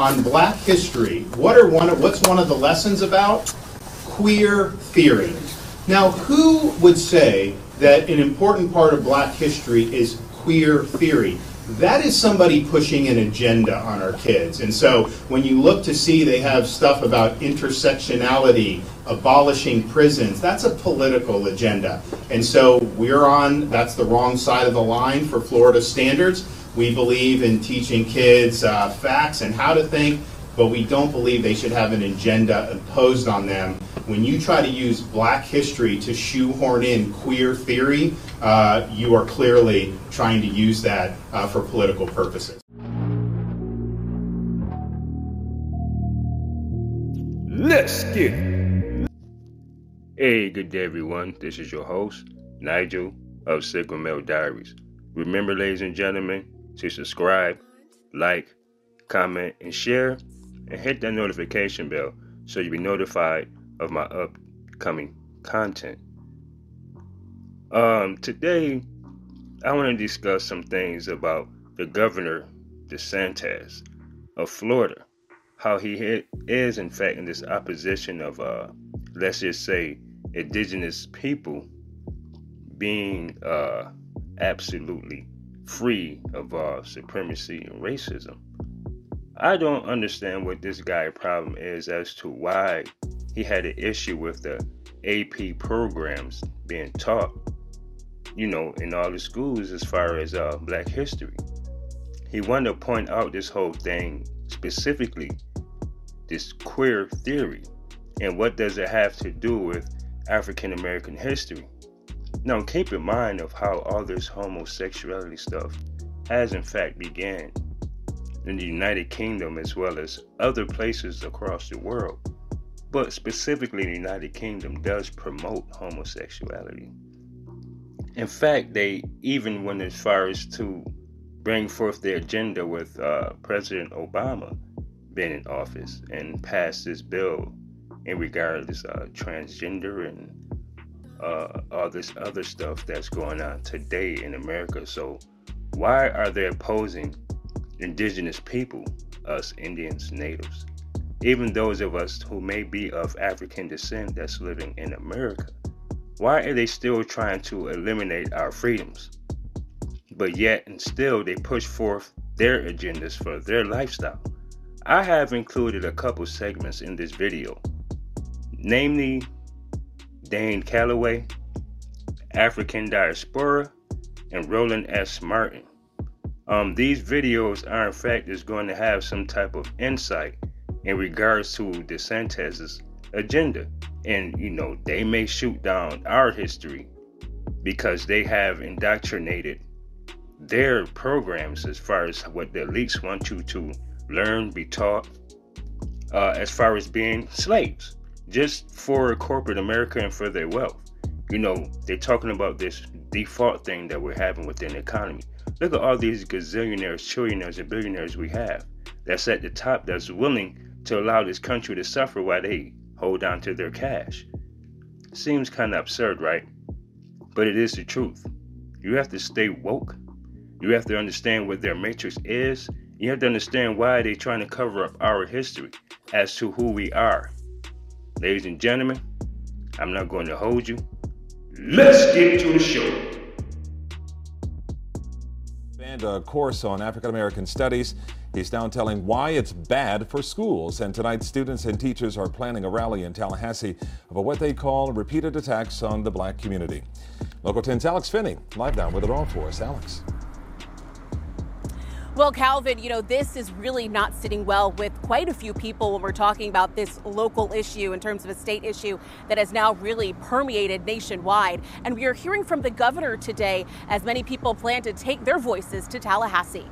on Black history. What's one of the lessons about? Queer theory. Now, who would say that an important part of Black history is queer theory? That is somebody pushing an agenda on our kids. And so when you look to see they have stuff about intersectionality, abolishing prisons, that's a political agenda. And so we're on, that's the wrong side of the line for Florida standards. We believe in teaching kids facts and how to think, but we don't believe they should have an agenda imposed on them. When you try to use Black history to shoehorn in queer theory, you are clearly trying to use that for political purposes. Let's get it. Hey, good day, everyone. This is your host, Nigel of Sigma Male Diaries. Remember, ladies and gentlemen, to subscribe, like, comment, and share, and hit that notification bell so you'll be notified of my upcoming content. Today, I want to discuss some things about the Governor DeSantis of Florida, how he is, in fact, in this opposition of, let's just say, indigenous people being absolutely free of supremacy and racism. I don't understand what this guy's problem is as to why he had an issue with the AP programs being taught, you know, in all the schools as far as Black history. He wanted to point out this whole thing, specifically this queer theory, and what does it have to do with African American history. Now, keep in mind of how all this homosexuality stuff has in fact began in the United Kingdom as well as other places across the world. But specifically, the United Kingdom does promote homosexuality. In fact, they even went as far as to bring forth their agenda with President Obama being in office and passed this bill in regard to this transgender and all this other stuff that's going on today in America. So why are they opposing indigenous people, us Indians, natives? Even those of us who may be of African descent that's living in America, why are they still trying to eliminate our freedoms? But yet and still they push forth their agendas for their lifestyle. I have included a couple segments in this video, namely Dane Calloway, African Diaspora, and Roland S. Martin. These videos are in fact is going to have some type of insight in regards to DeSantis' agenda. And, you know, they may shoot down our history because they have indoctrinated their programs as far as what the elites want you to learn, be taught, as far as being slaves, just for corporate America and for their wealth. You know, they're talking about this default thing that we're having within the economy. Look at all these gazillionaires, trillionaires, and billionaires we have that's at the top that's willing to allow this country to suffer while they hold on to their cash. Seems kind of absurd, right? But it is the truth. You have to stay woke. You have to understand what their matrix is. You have to understand why they're trying to cover up our history as to who we are. Ladies and gentlemen, I'm not going to hold you. Let's get to the show. And a course on African American studies. He's now telling why it's bad for schools. And tonight, students and teachers are planning a rally in Tallahassee about what they call repeated attacks on the Black community. Local 10's Alex Finney, live now with it all for us. Alex. Well, Calvin, you know, this is really not sitting well with quite a few people when we're talking about this local issue in terms of a state issue that has now really permeated nationwide. And we are hearing from the governor today as many people plan to take their voices to Tallahassee.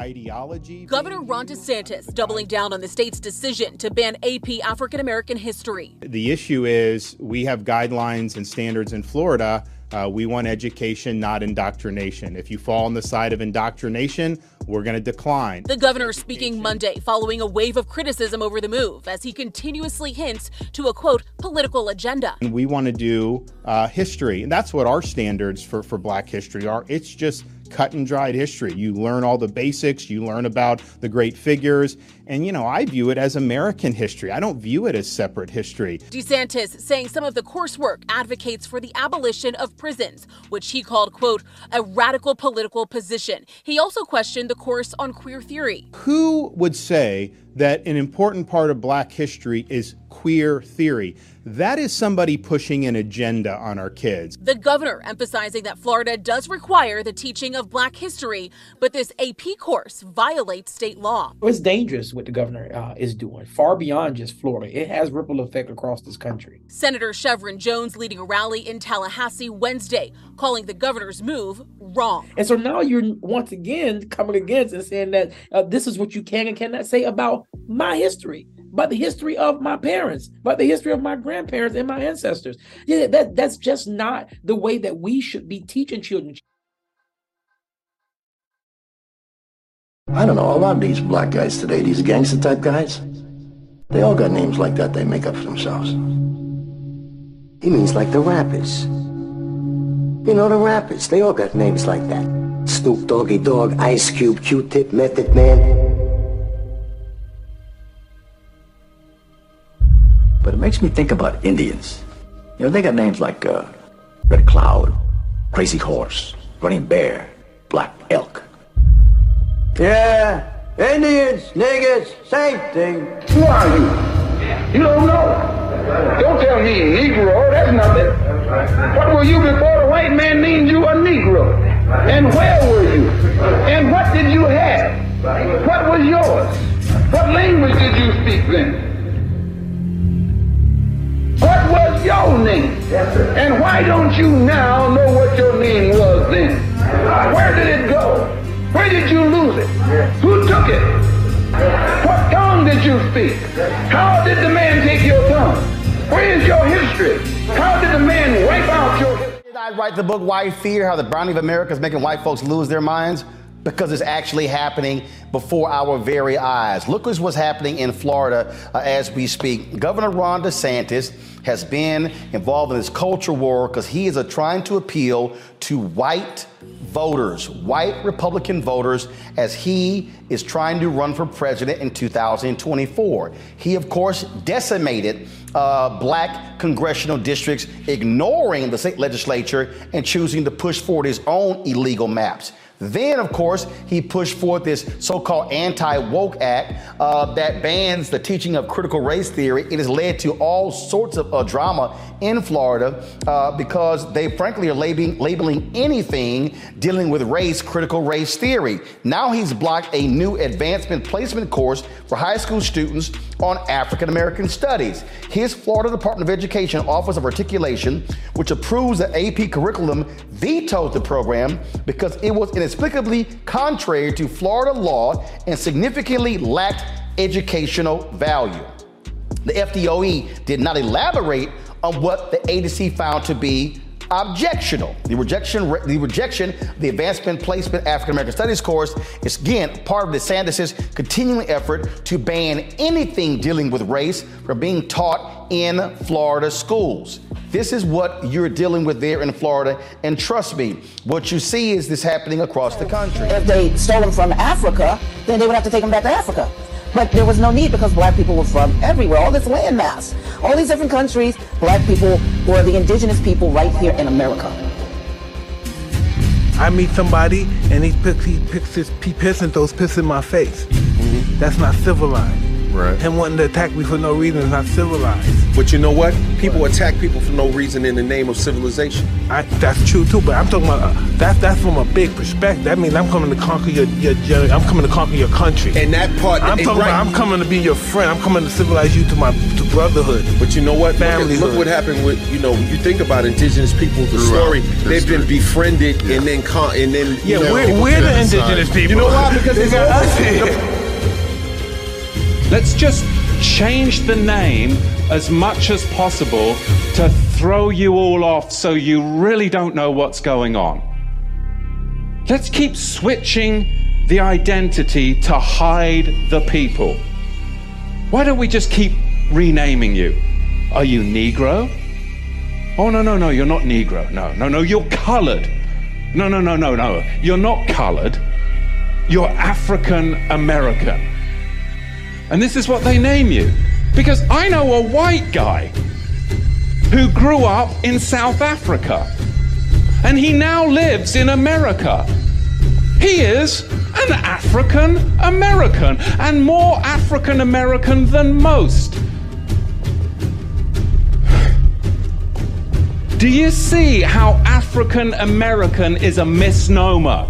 Ideology. Governor Ron DeSantis doubling down on the state's decision to ban AP African American history. The issue is we have guidelines and standards in Florida. We want education, not indoctrination. If you fall on the side of indoctrination, we're going to decline. The governor speaking Monday following a wave of criticism over the move as he continuously hints to a, quote, political agenda. And we want to do history. And that's what our standards for Black history are. It's just cut and dried history. You learn all the basics, you learn about the great figures, and you know, I view it as American history. I don't view it as separate history. DeSantis saying some of the coursework advocates for the abolition of prisons, which he called, quote, a radical political position. He also questioned the course on queer theory. Who would say that an important part of Black history is queer theory? That is somebody pushing an agenda on our kids. The governor emphasizing that Florida does require the teaching of Black history, but this AP course violates state law. It's dangerous what the governor is doing, far beyond just Florida. It has ripple effect across this country. Senator Chevron Jones leading a rally in Tallahassee Wednesday, calling the governor's move wrong. And so now you're once again coming against and saying that this is what you can and cannot say about my history, but the history of my parents, but the history of my grandparents and my ancestors. Yeah, that's just not the way that we should be teaching children. I don't know, a lot of these Black guys today, these gangster type guys, they all got names like that they make up for themselves. He means like the rappers. You know, the rappers, they all got names like that. Snoop Doggy Dog, Ice Cube, Q-Tip, Method Man. But it makes me think about Indians. You know, they got names like Red Cloud, Crazy Horse, Running Bear, Black Elk. Yeah, Indians, niggas, same thing. Who are you? You don't know. Don't tell me Negro, that's nothing. What were you before the white man named you a Negro? And where were you? And what did you have? What was yours? What language did you speak then? What was your name? And why don't you now know what your name was then? Where did it go? Where did you lose it? Who took it? What tongue did you speak? How did the man take your tongue? Where is your history? How did the man wipe out your history? Did I write the book Why Fear? How the Browning of America is making white folks lose their minds? Because it's actually happening before our very eyes. Look at what's happening in Florida as we speak. Governor Ron DeSantis has been involved in this culture war because he is trying to appeal to white voters, white Republican voters, as he is trying to run for president in 2024. He, of course, decimated Black congressional districts, ignoring the state legislature and choosing to push forward his own illegal maps. Then, of course, he pushed forth this so-called anti-woke act that bans the teaching of critical race theory. It has led to all sorts of drama in Florida because they frankly are labeling anything dealing with race critical race theory. Now he's blocked a new advancement placement course for high school students on African-American studies. His Florida Department of Education Office of Articulation, which approves the AP curriculum, vetoed the program because it was inexplicably contrary to Florida law and significantly lacked educational value. The FDOE did not elaborate on what the agency found to be objectionable. The rejection of the Advancement Placement African American Studies course is again part of DeSantis' continuing effort to ban anything dealing with race from being taught in Florida schools. This is what you're dealing with there in Florida, and trust me, what you see is this happening across the country. If they stole them from Africa, then they would have to take them back to Africa. But there was no need because Black people were from everywhere, all this landmass, all these different countries. Black people were the indigenous people right here in America. I meet somebody and he throws piss in my face. Mm-hmm. That's not civilized. Right. Him wanting to attack me for no reason is not civilized. But you know what? People attack people for no reason in the name of civilization. That's true too, but I'm talking about that's from a big perspective. That means I'm coming to conquer your country. And that part, I'm talking about I'm coming to be your friend. I'm coming to civilize you to brotherhood. But you know what? Family. Look what happened with, you know, when you think about indigenous people. The story they've been befriended and then yeah, you know, we're the indigenous people. You know why? Because they got us here. Let's just change the name as much as possible to throw you all off so you really don't know what's going on. Let's keep switching the identity to hide the people. Why don't we just keep renaming you? Are you Negro? Oh, no, no, no, you're not Negro. No, no, no, you're colored. No, no, no, no, no, you're not colored. You're African American. And this is what they name you. Because I know a white guy who grew up in South Africa, and he now lives in America. He is an African American, and more African American than most. Do you see how African American is a misnomer?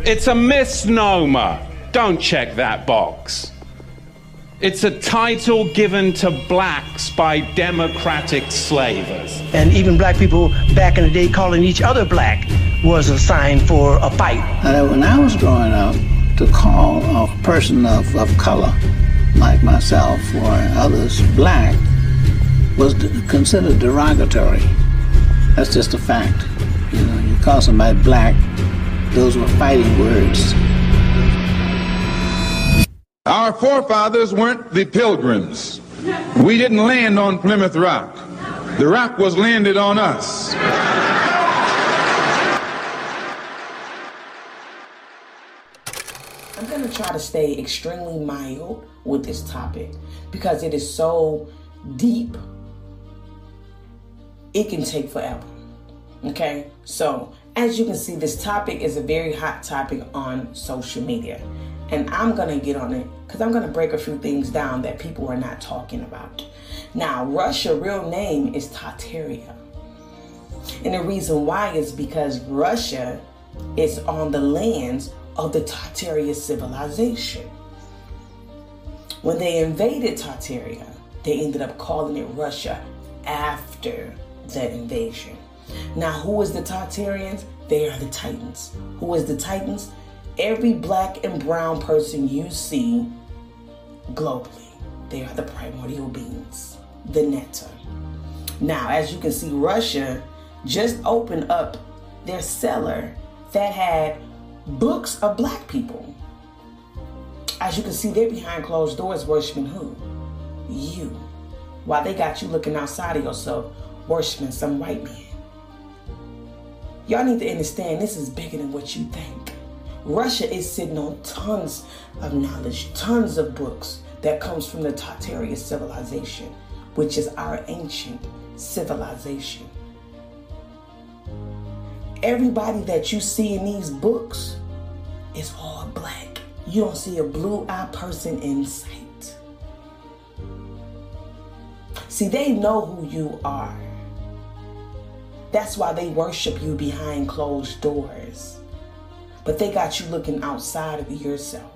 It's a misnomer. Don't check that box. It's a title given to blacks by democratic slavers. And even black people back in the day calling each other black was a sign for a fight. When I was growing up, to call a person of color, like myself or others, black, was considered derogatory. That's just a fact. You know, you call somebody black, those were fighting words. Our forefathers weren't the Pilgrims. We didn't land on Plymouth Rock. The rock was landed on us. I'm going to try to stay extremely mild with this topic because it is so deep. It can take forever. Okay? So, as you can see, this topic is a very hot topic on social media. And I'm gonna get on it because I'm gonna break a few things down that people are not talking about. Now, Russia's real name is Tartaria. And the reason why is because Russia is on the lands of the Tartaria civilization. When they invaded Tartaria, they ended up calling it Russia after the invasion. Now, who is the Tartarians? They are the Titans. Who is the Titans? Every black and brown person you see globally, they are the primordial beings, the Netta. Now, as you can see, Russia just opened up their cellar that had books of black people. As you can see, they're behind closed doors worshiping who? You. While they got you looking outside of yourself, worshiping some white man. Y'all need to understand, this is bigger than what you think. Russia is sitting on tons of knowledge, tons of books that comes from the Tartaria civilization, which is our ancient civilization. Everybody that you see in these books is all black. You don't see a blue-eyed person in sight. See, they know who you are. That's why they worship you behind closed doors. But they got you looking outside of yourself,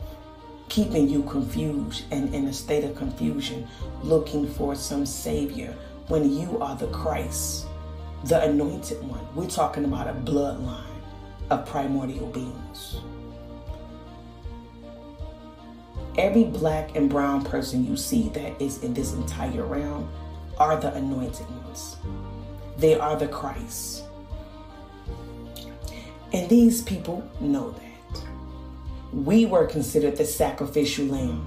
keeping you confused and in a state of confusion, looking for some savior when you are the Christ, the anointed one. We're talking about a bloodline of primordial beings. Every black and brown person you see that is in this entire realm are the anointed ones. They are the Christ. And these people know that. We were considered the sacrificial lamb.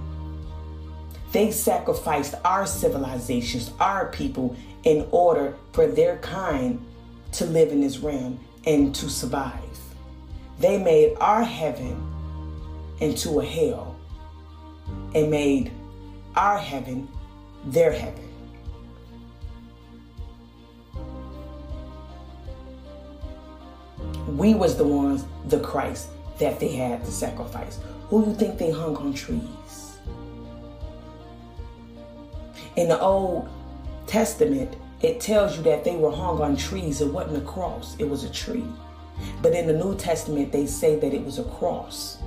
They sacrificed our civilizations, our people, in order for their kind to live in this realm and to survive. They made our heaven into a hell and made our heaven their heaven. We was the ones, the Christ, that they had to sacrifice. Who you think they hung on trees? In the Old Testament, it tells you that they were hung on trees. It wasn't a cross, it was a tree. But in the New Testament, they say that it was a cross.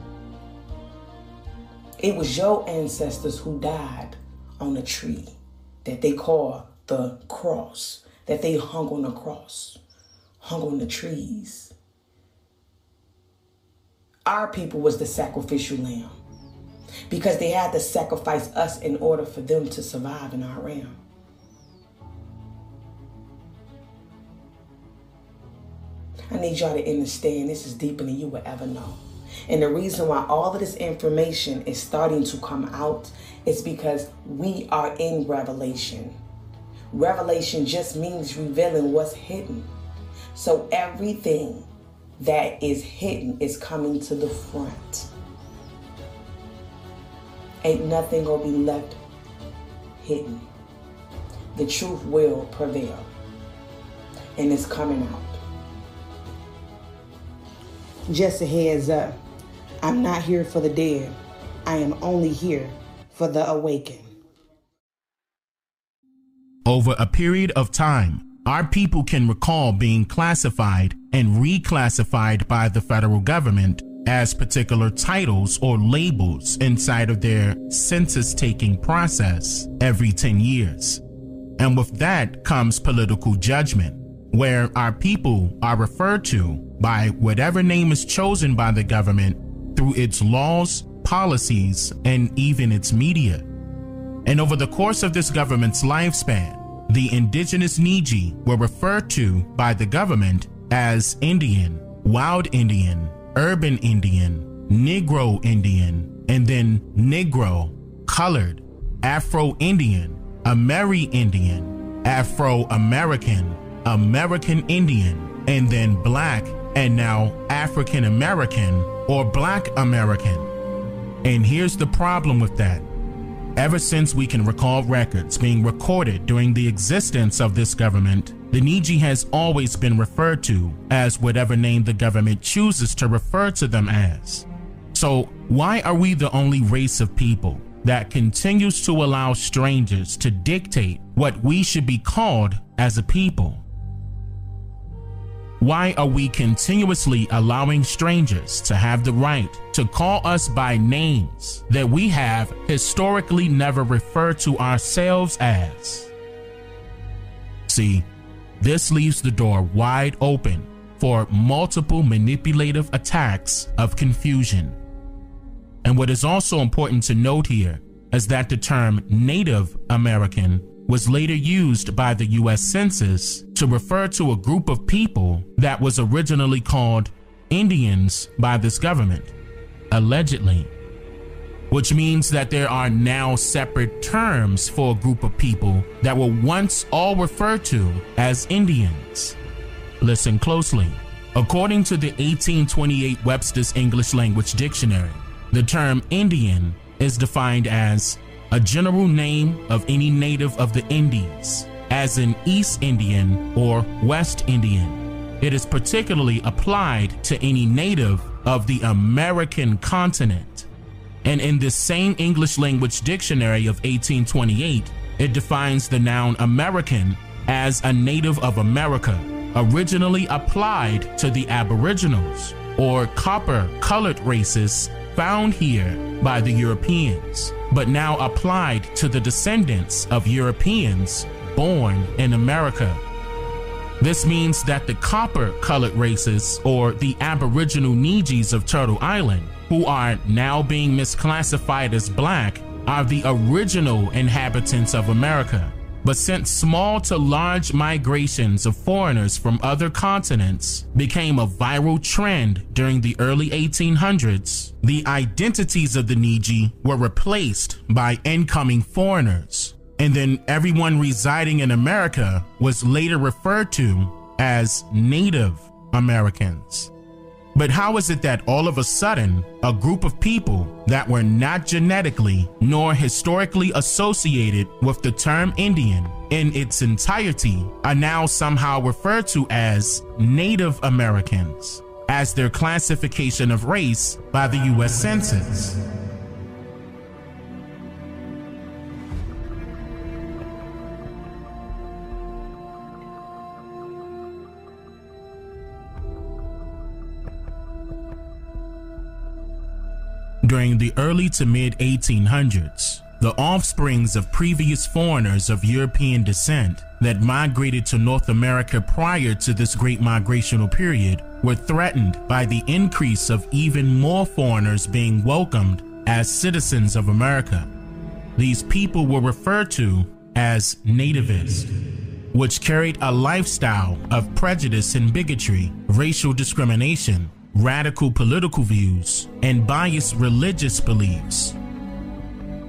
It was your ancestors who died on a tree that they call the cross, that they hung on the cross, hung on the trees. Our people was the sacrificial lamb because they had to sacrifice us in order for them to survive in our realm. I need y'all to understand this is deeper than you will ever know. And the reason why all of this information is starting to come out is because we are in revelation. Revelation just means revealing what's hidden. So everything that is hidden is coming to the front. Ain't nothing gonna be left hidden. The truth will prevail. And it's coming out. Just a heads up, I'm not here for the dead. I am only here for the awakened. Over a period of time, our people can recall being classified and reclassified by the federal government as particular titles or labels inside of their census-taking process every 10 years. And with that comes political judgment, where our people are referred to by whatever name is chosen by the government through its laws, policies, and even its media. And over the course of this government's lifespan, the indigenous Niji were referred to by the government as Indian, Wild Indian, Urban Indian, Negro Indian, and then Negro, Colored, Afro-Indian, Ameri-Indian, Afro-American, American Indian, and then Black, and now African American or Black American. And here's the problem with that. Ever since we can recall records being recorded during the existence of this government, the Niji has always been referred to as whatever name the government chooses to refer to them as. So why are we the only race of people that continues to allow strangers to dictate what we should be called as a people? Why are we continuously allowing strangers to have the right to call us by names that we have historically never referred to ourselves as? See, this leaves the door wide open for multiple manipulative attacks of confusion. And what is also important to note here is that the term Native American was later used by the U.S. Census to refer to a group of people that was originally called Indians by this government, allegedly, which means that there are now separate terms for a group of people that were once all referred to as Indians. Listen closely. According to the 1828 Webster's English Language Dictionary, the term Indian is defined as a general name of any native of the Indies, as an East Indian or West Indian. It is particularly applied to any native of the American continent. And in this same English language dictionary of 1828, it defines the noun American as a native of America, originally applied to the Aboriginals or copper-colored races found here by the Europeans, but now applied to the descendants of Europeans born in America. This means that the copper-colored races, or the Aboriginal Nijis of Turtle Island, who are now being misclassified as Black, are the original inhabitants of America. But since small to large migrations of foreigners from other continents became a viral trend during the early 1800s, the identities of the Niji were replaced by incoming foreigners. And then everyone residing in America was later referred to as Native Americans. But how is it that all of a sudden, a group of people that were not genetically nor historically associated with the term Indian in its entirety are now somehow referred to as Native Americans as their classification of race by the U.S. Census? During the early to mid-1800s, the offsprings of previous foreigners of European descent that migrated to North America prior to this great migrational period were threatened by the increase of even more foreigners being welcomed as citizens of America. These people were referred to as nativists, which carried a lifestyle of prejudice and bigotry, racial discrimination, radical political views, and biased religious beliefs.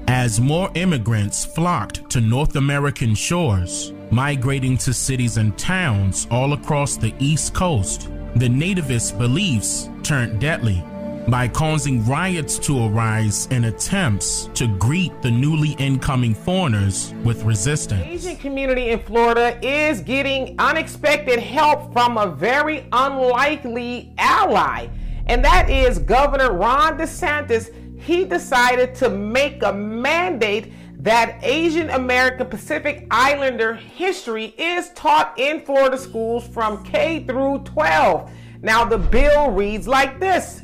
As more immigrants flocked to North American shores, migrating to cities and towns all across the East Coast, the nativist beliefs turned deadly by causing riots to arise in attempts to greet the newly incoming foreigners with resistance. The Asian community in Florida is getting unexpected help from a very unlikely ally, and that is Governor Ron DeSantis. He decided to make a mandate that Asian American Pacific Islander history is taught in Florida schools from K through 12. Now the bill reads like this.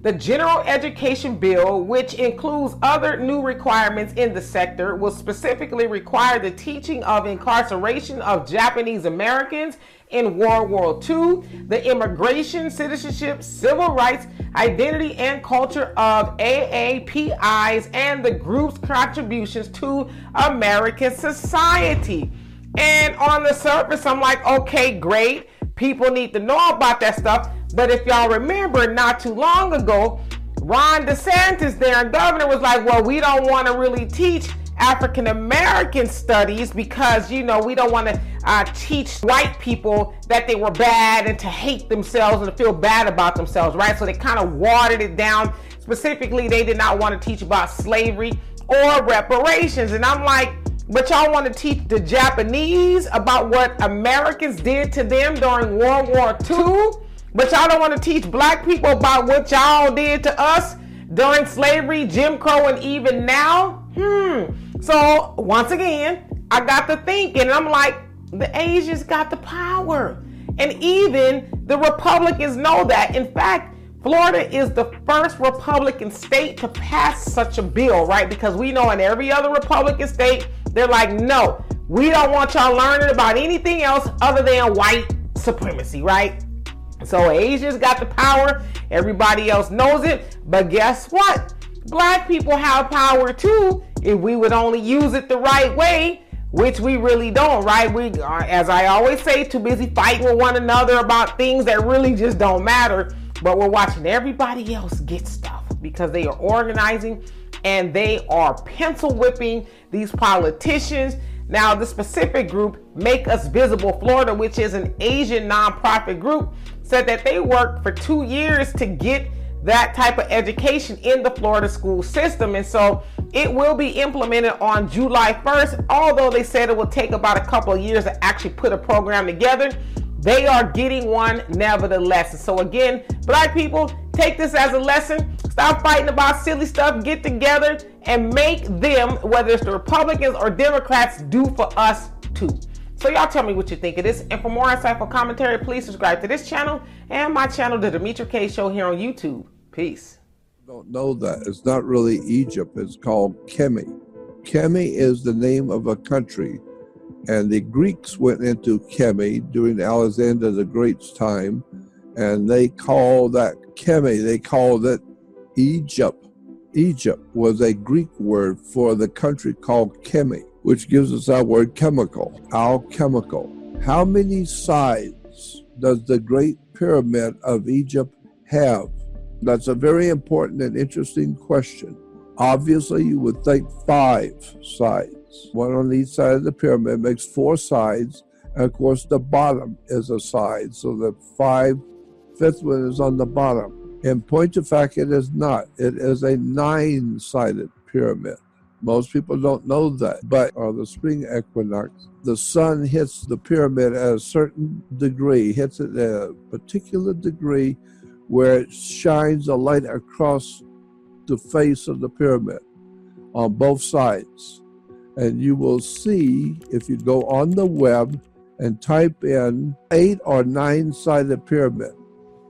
The General Education Bill, which includes other new requirements in the sector, will specifically require the teaching of incarceration of Japanese Americans in World War II, the immigration, citizenship, civil rights, identity, and culture of AAPIs, and the group's contributions to American society. And on the surface, I'm like, okay, great. People need to know about that stuff. But if y'all remember, not too long ago, Ron DeSantis, their governor, was like, well, we don't want to really teach African-American studies because, you know, we don't want to teach white people that they were bad and to hate themselves and to feel bad about themselves, right? So they kind of watered it down. Specifically, they did not want to teach about slavery or reparations. And I'm like, but y'all want to teach the Japanese about what Americans did to them during World War II? But y'all don't want to teach black people about what y'all did to us during slavery, Jim Crow, and even now? So once again, I got to thinking, and I'm like, the Asians got the power. And even the Republicans know that. In fact, Florida is the first Republican state to pass such a bill, right? Because we know in every other Republican state, they're like, no, we don't want y'all learning about anything else other than white supremacy, right? So Asians got the power. Everybody else knows it. But guess what? Black people have power too, if we would only use it the right way, which we really don't, right? We are, as I always say, too busy fighting with one another about things that really just don't matter. But we're watching everybody else get stuff because they are organizing and they are pencil whipping these politicians. Now, the specific group, Make Us Visible Florida, which is an Asian nonprofit group, said that they worked for 2 years to get that type of education in the Florida school system. And so it will be implemented on July 1st, although they said it will take about a couple of years to actually put a program together. They are getting one nevertheless. So again, black people, take this as a lesson. Stop fighting about silly stuff. Get together and make them, whether it's the Republicans or Democrats, do for us too. So y'all tell me what you think of this. And for more insightful commentary, please subscribe to this channel and my channel, The Demetri K Show, here on YouTube. Peace. Don't know that. It's not really Egypt. It's called Kemi. Kemi is the name of a country. And the Greeks went into Kemi during Alexander the Great's time. And they called that Kemi. They called it Egypt. Egypt was a Greek word for the country called Kemi, which gives us our word chemical, alchemical. How many sides does the Great Pyramid of Egypt have? That's a very important and interesting question. Obviously, you would think 5 sides. One on each side of the pyramid makes 4 sides. And of course, the bottom is a side. So the 5/5 one is on the bottom. In point of fact, it is not. It is a 9-sided pyramid. Most people don't know that, but on the spring equinox, the sun hits the pyramid at a certain degree, hits it at a particular degree where it shines a light across the face of the pyramid on both sides. And you will see, if you go on the web and type in 8 or 9-sided pyramid,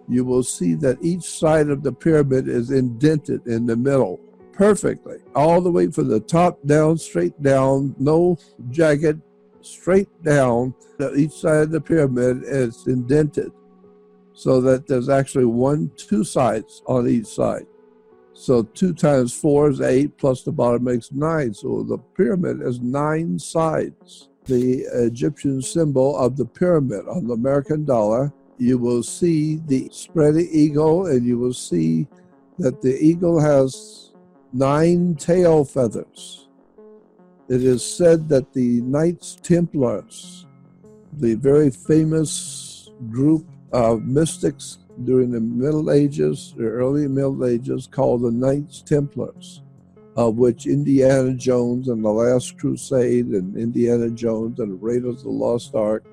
you will see that each side of the pyramid is indented in the middle. Perfectly, all the way from the top down, straight down, no jagged, straight down. Each side of the pyramid is indented so that there's actually 2 sides on each side. So 2 times 4 is 8, plus the bottom makes 9. So the pyramid has 9 sides. The Egyptian symbol of the pyramid on the American dollar you will see the spreading eagle, and you will see that the eagle has 9 tail feathers. It is said that the Knights Templars, the very famous group of mystics during the Middle Ages, the early Middle Ages, called the Knights Templars, of which Indiana Jones and the Last Crusade and Indiana Jones and Raiders of the Lost Ark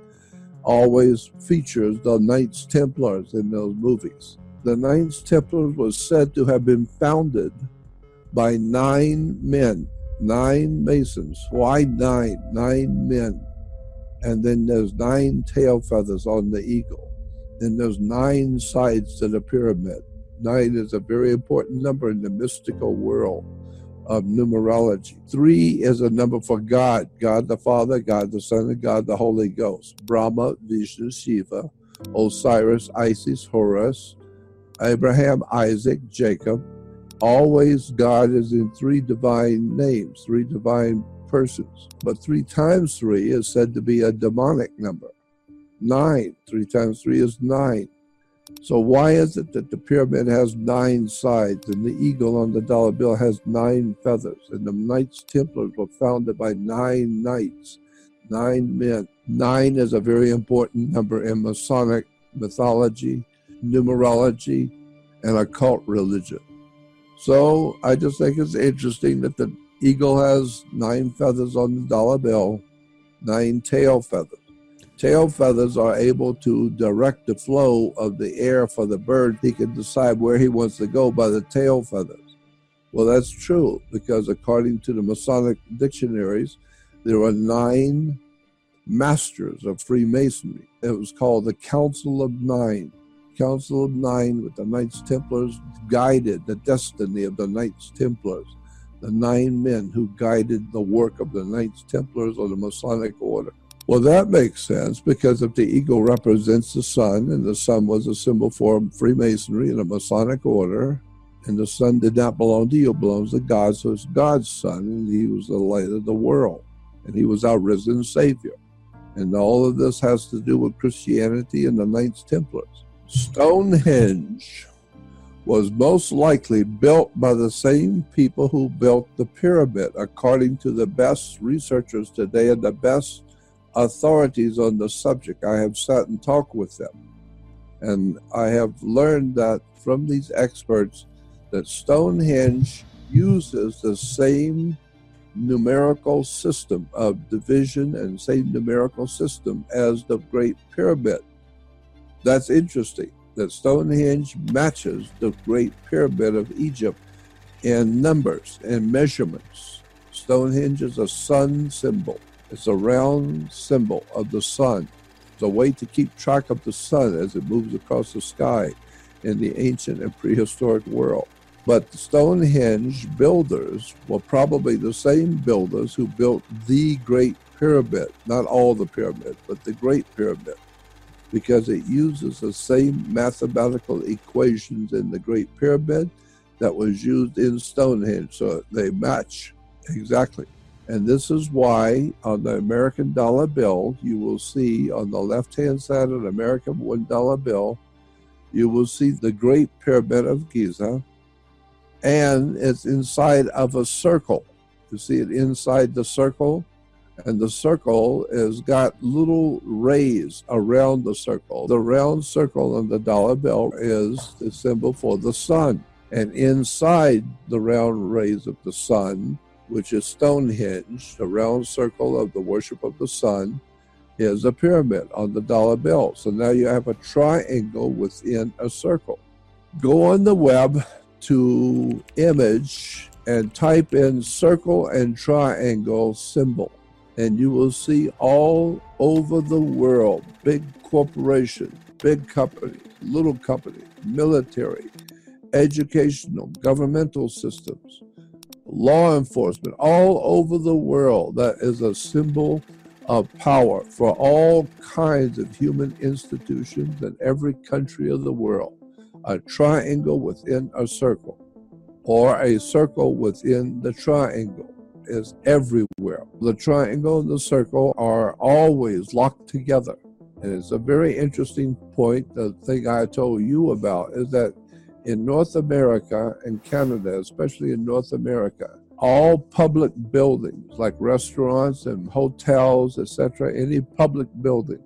always features the Knights Templars in those movies. The Knights Templars was said to have been founded by 9 men, 9 masons. Why 9? 9 men. And then there's 9 tail feathers on the eagle. And there's 9 sides to the pyramid. 9 is a very important number in the mystical world of numerology. 3 is a number for God, God the Father, God the Son, and God the Holy Ghost. Brahma, Vishnu, Shiva, Osiris, Isis, Horus, Abraham, Isaac, Jacob. Always God is in 3 divine names, 3 divine persons. But 3 times 3 is said to be a demonic number. 9. 3 times 3 is 9. So why is it that the pyramid has 9 sides and the eagle on the dollar bill has 9 feathers? And the Knights Templars were founded by 9 knights, 9 men. 9 is a very important number in Masonic mythology, numerology, and occult religion. So I just think it's interesting that the eagle has 9 feathers on the dollar bill, 9 tail feathers. Tail feathers are able to direct the flow of the air for the bird. He can decide where he wants to go by the tail feathers. Well, that's true, because according to the Masonic dictionaries, there were 9 masters of Freemasonry. It was called the Council of 9. Council of 9 with the Knights Templars guided the destiny of the Knights Templars, the 9 men who guided the work of the Knights Templars or the Masonic order. Well, that makes sense, because if the eagle represents the sun, and the sun was a symbol for Freemasonry and a Masonic order, and the sun did not belong to you, it belongs to God, so it's God's sun, and he was the light of the world, and he was our risen Savior. And all of this has to do with Christianity and the Knights Templars. Stonehenge was most likely built by the same people who built the pyramid, according to the best researchers today and the best authorities on the subject. I have sat and talked with them, and I have learned that from these experts that Stonehenge uses the same numerical system of division and same numerical system as the Great Pyramid. That's interesting, that Stonehenge matches the Great Pyramid of Egypt in numbers and measurements. Stonehenge is a sun symbol. It's a round symbol of the sun. It's a way to keep track of the sun as it moves across the sky in the ancient and prehistoric world. But the Stonehenge builders were probably the same builders who built the Great Pyramid, not all the pyramids, but the Great Pyramid, because it uses the same mathematical equations in the Great Pyramid that was used in Stonehenge, so they match exactly. And this is why on the American dollar bill, you will see on the left-hand side of the American $1 bill, you will see the Great Pyramid of Giza, and it's inside of a circle. You see it inside the circle, and the circle has got little rays around the circle. The round circle on the dollar bill is the symbol for the sun, and inside the round rays of the sun, which is Stonehenge, the round circle of the worship of the sun, is a pyramid on the dollar bill. So now you have a triangle within a circle. Go on the web to image and type in circle and triangle symbol, and you will see all over the world, big corporations, big companies, little companies, military, educational, governmental systems, law enforcement, all over the world. That is a symbol of power for all kinds of human institutions in every country of the world. A triangle within a circle, or a circle within the triangle, is everywhere. The triangle and the circle are always locked together. And it's a very interesting point, the thing I told you about, is that in North America and Canada, especially in North America, all public buildings like restaurants and hotels, etc., any public building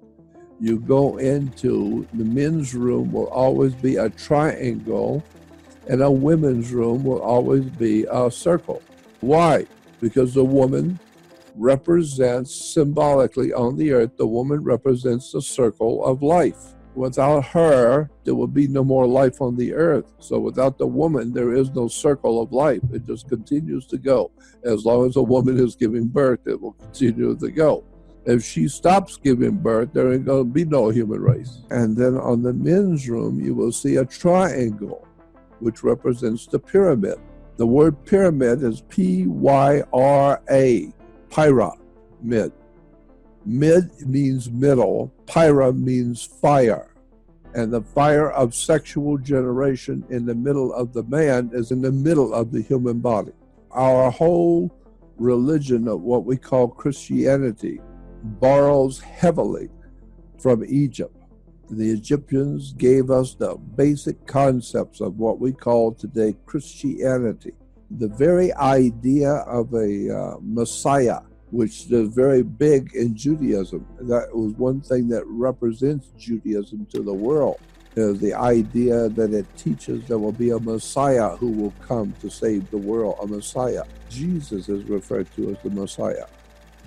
you go into, the men's room will always be a triangle and a women's room will always be a circle. Why? Because the woman represents symbolically on the earth, the woman represents the circle of life. Without her, there will be no more life on the earth. So without the woman, there is no circle of life. It just continues to go. As long as a woman is giving birth, it will continue to go. If she stops giving birth, there ain't going to be no human race. And then on the men's room, you will see a triangle, which represents the pyramid. The word pyramid is P-Y-R-A, pyramid. Mid means middle, pyra means fire. And the fire of sexual generation in the middle of the man is in the middle of the human body. Our whole religion of what we call Christianity borrows heavily from Egypt. The Egyptians gave us the basic concepts of what we call today Christianity. The very idea of a Messiah, which is very big in Judaism. That was one thing that represents Judaism to the world, is the idea that it teaches there will be a Messiah who will come to save the world, a Messiah. Jesus is referred to as the Messiah.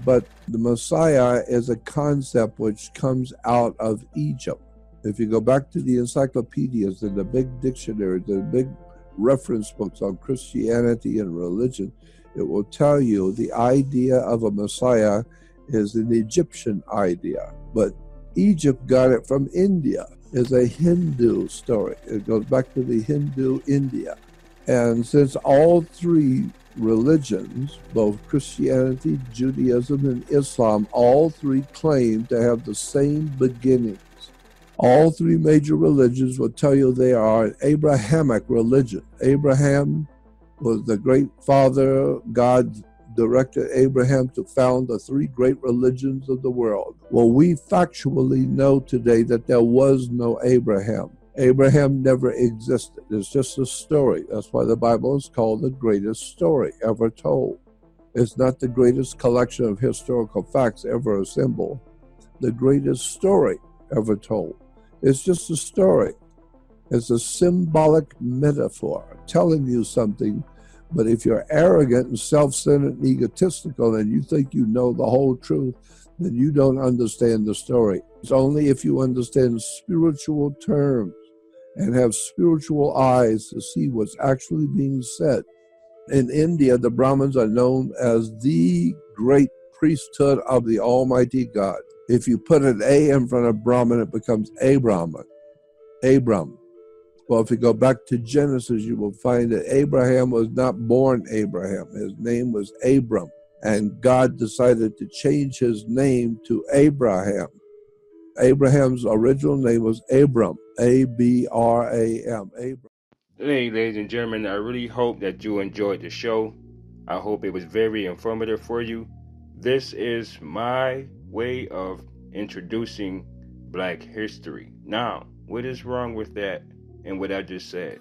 But the Messiah is a concept which comes out of Egypt. If you go back to the encyclopedias and the big dictionaries, the big reference books on Christianity and religion, it will tell you the idea of a Messiah is an Egyptian idea. But Egypt got it from India. It's a Hindu story. It goes back to the Hindu India. And since all three religions, both Christianity, Judaism, and Islam, all three claim to have the same beginnings. All three major religions will tell you they are an Abrahamic religion. Abraham was the great father. God directed Abraham to found the three great religions of the world. Well, we factually know today that there was no Abraham. Abraham never existed. It's just a story. That's why the Bible is called the greatest story ever told. It's not the greatest collection of historical facts ever assembled. The greatest story ever told. It's just a story. It's a symbolic metaphor telling you something, but if you're arrogant and self-centered and egotistical and you think you know the whole truth, then you don't understand the story. It's only if you understand spiritual terms and have spiritual eyes to see what's actually being said. In India, the Brahmins are known as the great priesthood of the Almighty God. If you put an A in front of Brahmin, it becomes Abram. Well, if you go back to Genesis, you will find that Abraham was not born Abraham. His name was Abram, and God decided to change his name to Abraham. Abraham's original name was Abram, A-B-R-A-M, Abram. Hey, ladies and gentlemen, I really hope that you enjoyed the show. I hope it was very informative for you. This is my way of introducing Black history. Now, what is wrong with that? And what I just said,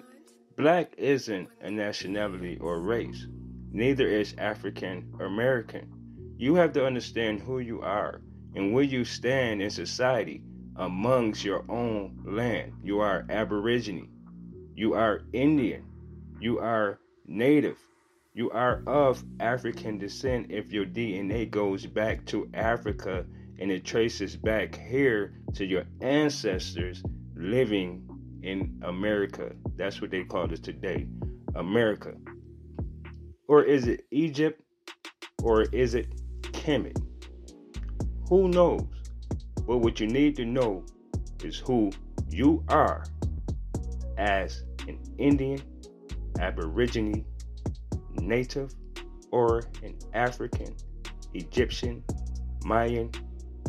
Black isn't a nationality or race. Neither is African American. You have to understand who you are and where you stand in society amongst your own land. You are Aborigine. You are Indian. You are Native. You are of African descent if your DNA goes back to Africa and it traces back here to your ancestors living in America. That's what they call us today, America. Or is it Egypt? Or is it Kemet? Who knows? But what you need to know is who you are as an Indian, Aborigine, Native, or an African, Egyptian, Mayan,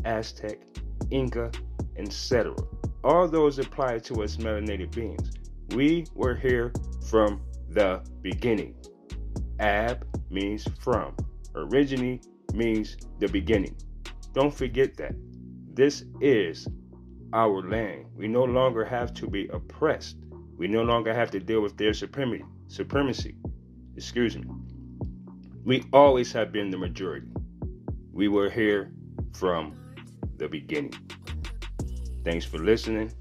Aztec, Inca, etc. All those apply to us melanated beings. We were here from the beginning. Ab means from. Origine means the beginning. Don't forget that. This is our land. We no longer have to be oppressed. We no longer have to deal with their supremacy. Excuse me. We always have been the majority. We were here from the beginning. Thanks for listening,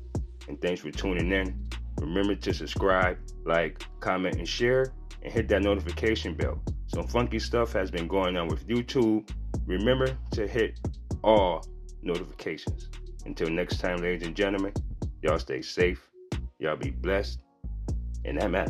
and thanks for tuning in. Remember to subscribe, like, comment, and share, and hit that notification bell. Some funky stuff has been going on with YouTube. Remember to hit all notifications. Until next time, ladies and gentlemen, y'all stay safe, y'all be blessed, and I'm out.